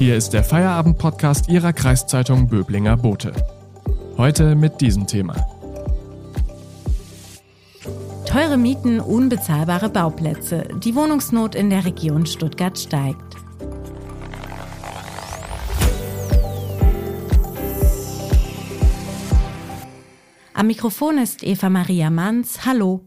Hier ist der Feierabend-Podcast Ihrer Kreiszeitung Böblinger Bote. Heute mit diesem Thema. Teure Mieten, unbezahlbare Bauplätze. Die Wohnungsnot in der Region Stuttgart steigt. Am Mikrofon ist Eva-Maria Manz. Hallo.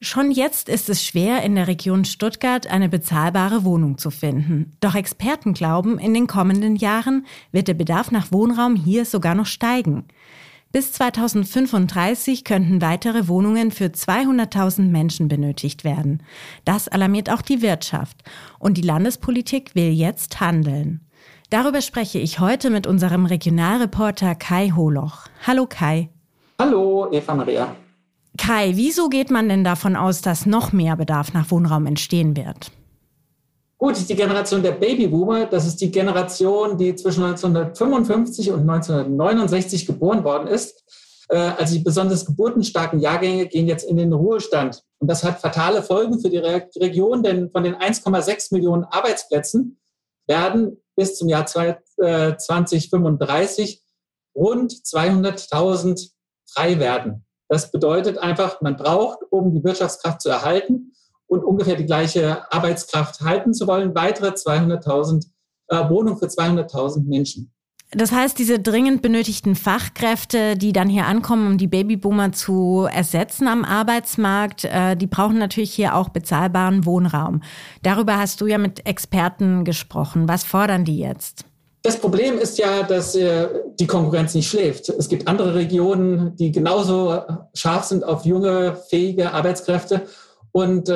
Schon jetzt ist es schwer, in der Region Stuttgart eine bezahlbare Wohnung zu finden. Doch Experten glauben, in den kommenden Jahren wird der Bedarf nach Wohnraum hier sogar noch steigen. Bis 2035 könnten weitere Wohnungen für 200.000 Menschen benötigt werden. Das alarmiert auch die Wirtschaft. Und die Landespolitik will jetzt handeln. Darüber spreche ich heute mit unserem Regionalreporter Kai Holoch. Hallo Kai. Hallo, Eva-Maria. Kai, wieso geht man denn davon aus, dass noch mehr Bedarf nach Wohnraum entstehen wird? Gut, die Generation der Babyboomer, das ist die Generation, die zwischen 1955 und 1969 geboren worden ist. Also die besonders geburtenstarken Jahrgänge gehen jetzt in den Ruhestand. Und das hat fatale Folgen für die Region, denn von den 1,6 Millionen Arbeitsplätzen werden bis zum Jahr 2035 rund 200.000 frei werden. Das bedeutet einfach, man braucht, um die Wirtschaftskraft zu erhalten und ungefähr die gleiche Arbeitskraft halten zu wollen, weitere 200.000 Wohnungen für 200.000 Menschen. Das heißt, diese dringend benötigten Fachkräfte, die dann hier ankommen, um die Babyboomer zu ersetzen am Arbeitsmarkt, die brauchen natürlich hier auch bezahlbaren Wohnraum. Darüber hast du ja mit Experten gesprochen. Was fordern die jetzt? Das Problem ist ja, dass die Konkurrenz nicht schläft. Es gibt andere Regionen, die genauso scharf sind auf junge, fähige Arbeitskräfte. Und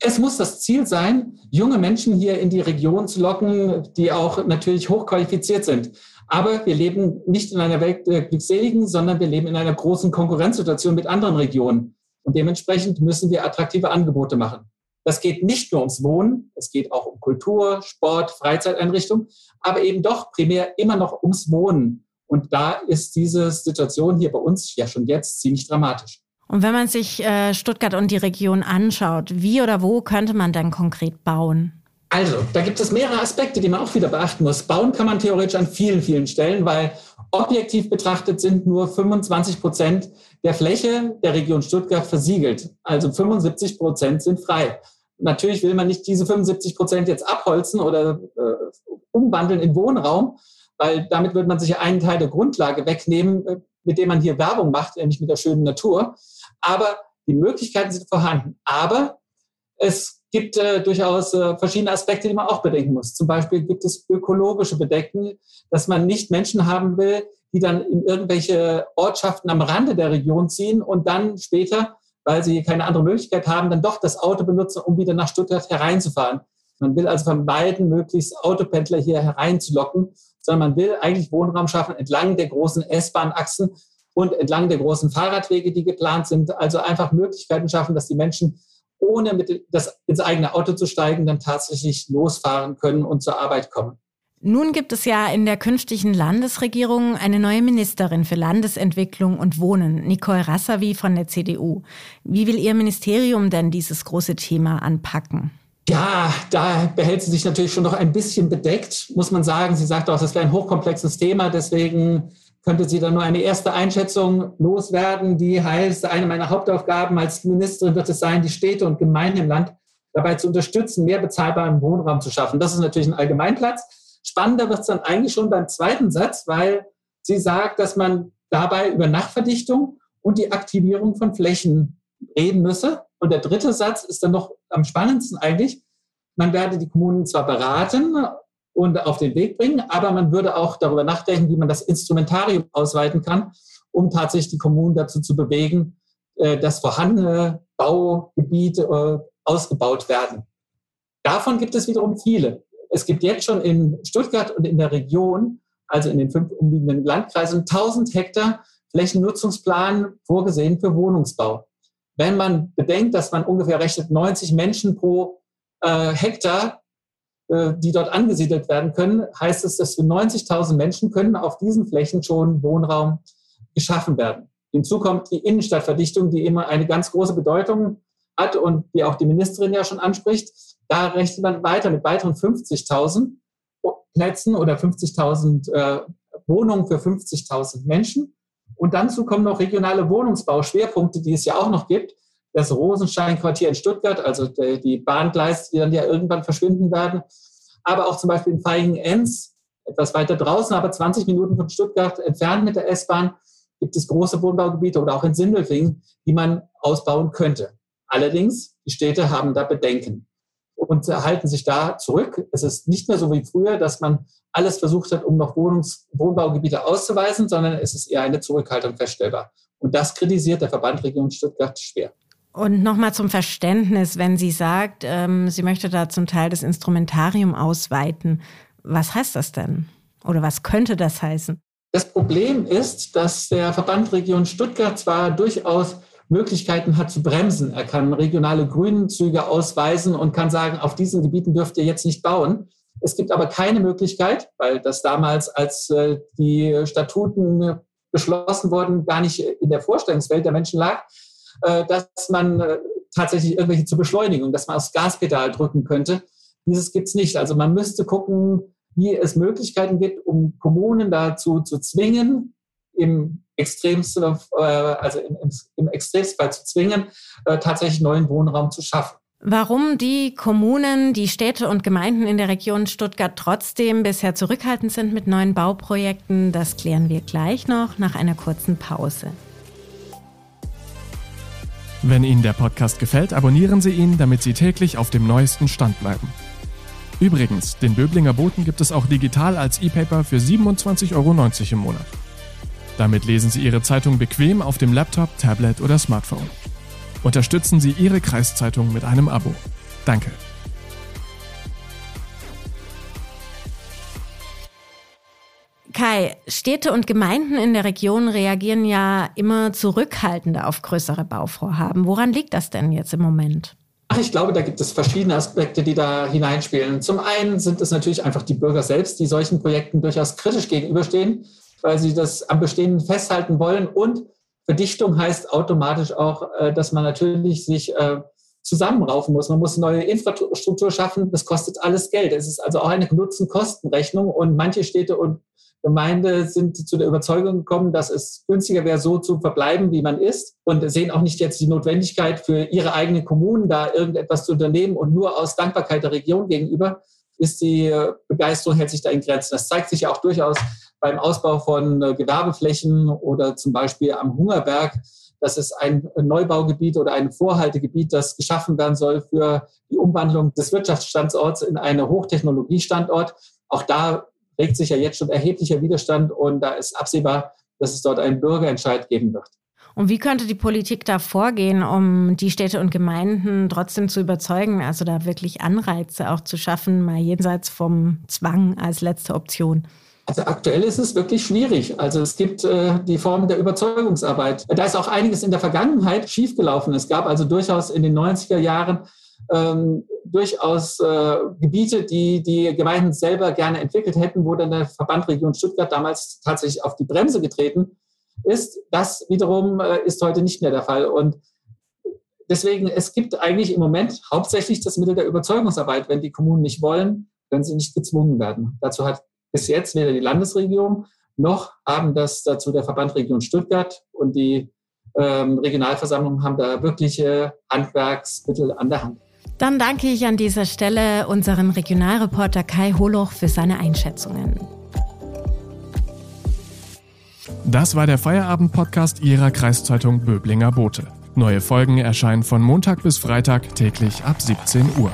es muss das Ziel sein, junge Menschen hier in die Region zu locken, die auch natürlich hochqualifiziert sind. Aber wir leben nicht in einer Welt der Glückseligen, sondern wir leben in einer großen Konkurrenzsituation mit anderen Regionen. Und dementsprechend müssen wir attraktive Angebote machen. Das geht nicht nur ums Wohnen, es geht auch um Kultur, Sport, Freizeiteinrichtungen, aber eben doch primär immer noch ums Wohnen. Und da ist diese Situation hier bei uns ja schon jetzt ziemlich dramatisch. Und wenn man sich Stuttgart und die Region anschaut, wie oder wo könnte man dann konkret bauen? Also, da gibt es mehrere Aspekte, die man auch wieder beachten muss. Bauen kann man theoretisch an vielen, vielen Stellen, weil objektiv betrachtet sind nur 25% der Fläche der Region Stuttgart versiegelt. Also 75% sind frei. Natürlich will man nicht diese 75% jetzt abholzen oder umwandeln in Wohnraum, weil damit wird man sich einen Teil der Grundlage wegnehmen, mit dem man hier Werbung macht, nämlich mit der schönen Natur. Aber die Möglichkeiten sind vorhanden. Aber es gibt durchaus verschiedene Aspekte, die man auch bedenken muss. Zum Beispiel gibt es ökologische Bedenken, dass man nicht Menschen haben will, die dann in irgendwelche Ortschaften am Rande der Region ziehen und dann später, weil sie keine andere Möglichkeit haben, dann doch das Auto benutzen, um wieder nach Stuttgart hereinzufahren. Man will also vermeiden, möglichst Autopendler hier hereinzulocken, sondern man will eigentlich Wohnraum schaffen entlang der großen S-Bahn-Achsen und entlang der großen Fahrradwege, die geplant sind. Also einfach Möglichkeiten schaffen, dass die Menschen, ohne ins eigene Auto zu steigen, dann tatsächlich losfahren können und zur Arbeit kommen. Nun gibt es ja in der künftigen Landesregierung eine neue Ministerin für Landesentwicklung und Wohnen, Nicole Rassawi von der CDU. Wie will Ihr Ministerium denn dieses große Thema anpacken? Ja, da behält sie sich natürlich schon noch ein bisschen bedeckt, muss man sagen. Sie sagt auch, das wäre ein hochkomplexes Thema, deswegen könnte sie da nur eine erste Einschätzung loswerden. Die heißt, eine meiner Hauptaufgaben als Ministerin wird es sein, die Städte und Gemeinden im Land dabei zu unterstützen, mehr bezahlbaren Wohnraum zu schaffen. Das ist natürlich ein Allgemeinplatz. Spannender wird es dann eigentlich schon beim zweiten Satz, weil sie sagt, dass man dabei über Nachverdichtung und die Aktivierung von Flächen reden müsse. Und der dritte Satz ist dann noch am spannendsten eigentlich. Man werde die Kommunen zwar beraten und auf den Weg bringen, aber man würde auch darüber nachdenken, wie man das Instrumentarium ausweiten kann, um tatsächlich die Kommunen dazu zu bewegen, dass vorhandene Baugebiete ausgebaut werden. Davon gibt es wiederum viele. Es gibt jetzt schon in Stuttgart und in der Region, also in den 5 umliegenden Landkreisen, 1.000 Hektar Flächennutzungsplan vorgesehen für Wohnungsbau. Wenn man bedenkt, dass man ungefähr rechnet 90 Menschen pro Hektar, die dort angesiedelt werden können, heißt es, dass für 90.000 Menschen können auf diesen Flächen schon Wohnraum geschaffen werden. Hinzu kommt die Innenstadtverdichtung, die immer eine ganz große Bedeutung hat und die auch die Ministerin ja schon anspricht. Da rechnet man weiter mit weiteren 50.000 Plätzen oder 50.000 Wohnungen für 50.000 Menschen. Und dazu kommen noch regionale Wohnungsbauschwerpunkte, die es ja auch noch gibt. Das Rosensteinquartier in Stuttgart, also die Bahngleise, die dann ja irgendwann verschwinden werden. Aber auch zum Beispiel in Feigenens, etwas weiter draußen, aber 20 Minuten von Stuttgart entfernt mit der S-Bahn, gibt es große Wohnbaugebiete oder auch in Sindelfingen, die man ausbauen könnte. Allerdings, die Städte haben da Bedenken und halten sich da zurück. Es ist nicht mehr so wie früher, dass man alles versucht hat, um noch Wohnbaugebiete auszuweisen, sondern es ist eher eine Zurückhaltung feststellbar. Und das kritisiert der Verband Region Stuttgart schwer. Und nochmal zum Verständnis, wenn sie sagt, sie möchte da zum Teil das Instrumentarium ausweiten. Was heißt das denn? Oder was könnte das heißen? Das Problem ist, dass der Verband Region Stuttgart zwar durchaus Möglichkeiten hat zu bremsen. Er kann regionale Grünzüge ausweisen und kann sagen, auf diesen Gebieten dürft ihr jetzt nicht bauen. Es gibt aber keine Möglichkeit, weil das damals, als die Statuten beschlossen wurden, gar nicht in der Vorstellungswelt der Menschen lag, dass man tatsächlich irgendwelche zur Beschleunigung, dass man aufs Gaspedal drücken könnte. Dieses gibt es nicht. Also man müsste gucken, wie es Möglichkeiten gibt, um Kommunen dazu zu zwingen, im Extremfall zu zwingen, tatsächlich neuen Wohnraum zu schaffen. Warum die Kommunen, die Städte und Gemeinden in der Region Stuttgart trotzdem bisher zurückhaltend sind mit neuen Bauprojekten, das klären wir gleich noch nach einer kurzen Pause. Wenn Ihnen der Podcast gefällt, abonnieren Sie ihn, damit Sie täglich auf dem neuesten Stand bleiben. Übrigens, den Böblinger Boten gibt es auch digital als E-Paper für 27,90 Euro im Monat. Damit lesen Sie Ihre Zeitung bequem auf dem Laptop, Tablet oder Smartphone. Unterstützen Sie Ihre Kreiszeitung mit einem Abo. Danke. Kai, Städte und Gemeinden in der Region reagieren ja immer zurückhaltender auf größere Bauvorhaben. Woran liegt das denn jetzt im Moment? Ich glaube, da gibt es verschiedene Aspekte, die da hineinspielen. Zum einen sind es natürlich einfach die Bürger selbst, die solchen Projekten durchaus kritisch gegenüberstehen, weil sie das am Bestehenden festhalten wollen. Und Verdichtung heißt automatisch auch, dass man natürlich sich zusammenraufen muss. Man muss neue Infrastruktur schaffen. Das kostet alles Geld. Es ist also auch eine Nutzen-Kosten-Rechnung. Und manche Städte und Gemeinden sind zu der Überzeugung gekommen, dass es günstiger wäre, so zu verbleiben, wie man ist. Und sehen auch nicht jetzt die Notwendigkeit für ihre eigenen Kommunen, da irgendetwas zu unternehmen. Und nur aus Dankbarkeit der Region gegenüber ist die Begeisterung, hält sich da in Grenzen. Das zeigt sich ja auch durchaus beim Ausbau von Gewerbeflächen oder zum Beispiel am Hungerberg. Das ist ein Neubaugebiet oder ein Vorhaltegebiet, das geschaffen werden soll für die Umwandlung des Wirtschaftsstandorts in einen Hochtechnologiestandort. Auch da regt sich ja jetzt schon erheblicher Widerstand und da ist absehbar, dass es dort einen Bürgerentscheid geben wird. Und wie könnte die Politik da vorgehen, um die Städte und Gemeinden trotzdem zu überzeugen, also da wirklich Anreize auch zu schaffen, mal jenseits vom Zwang als letzte Option? Also aktuell ist es wirklich schwierig. Also es gibt die Form der Überzeugungsarbeit. Da ist auch einiges in der Vergangenheit schiefgelaufen. Es gab also durchaus in den 90er Jahren Gebiete, die Gemeinden selber gerne entwickelt hätten, wo dann der Verband Region Stuttgart damals tatsächlich auf die Bremse getreten ist. Das wiederum ist heute nicht mehr der Fall. Und deswegen, es gibt eigentlich im Moment hauptsächlich das Mittel der Überzeugungsarbeit. Wenn die Kommunen nicht wollen, können sie nicht gezwungen werden. Dazu hat bis jetzt weder die Landesregierung noch haben das dazu der Verband Region Stuttgart und die Regionalversammlung haben da wirkliche Handwerksmittel an der Hand. Dann danke ich an dieser Stelle unserem Regionalreporter Kai Holoch für seine Einschätzungen. Das war der Feierabend-Podcast Ihrer Kreiszeitung Böblinger Bote. Neue Folgen erscheinen von Montag bis Freitag täglich ab 17 Uhr.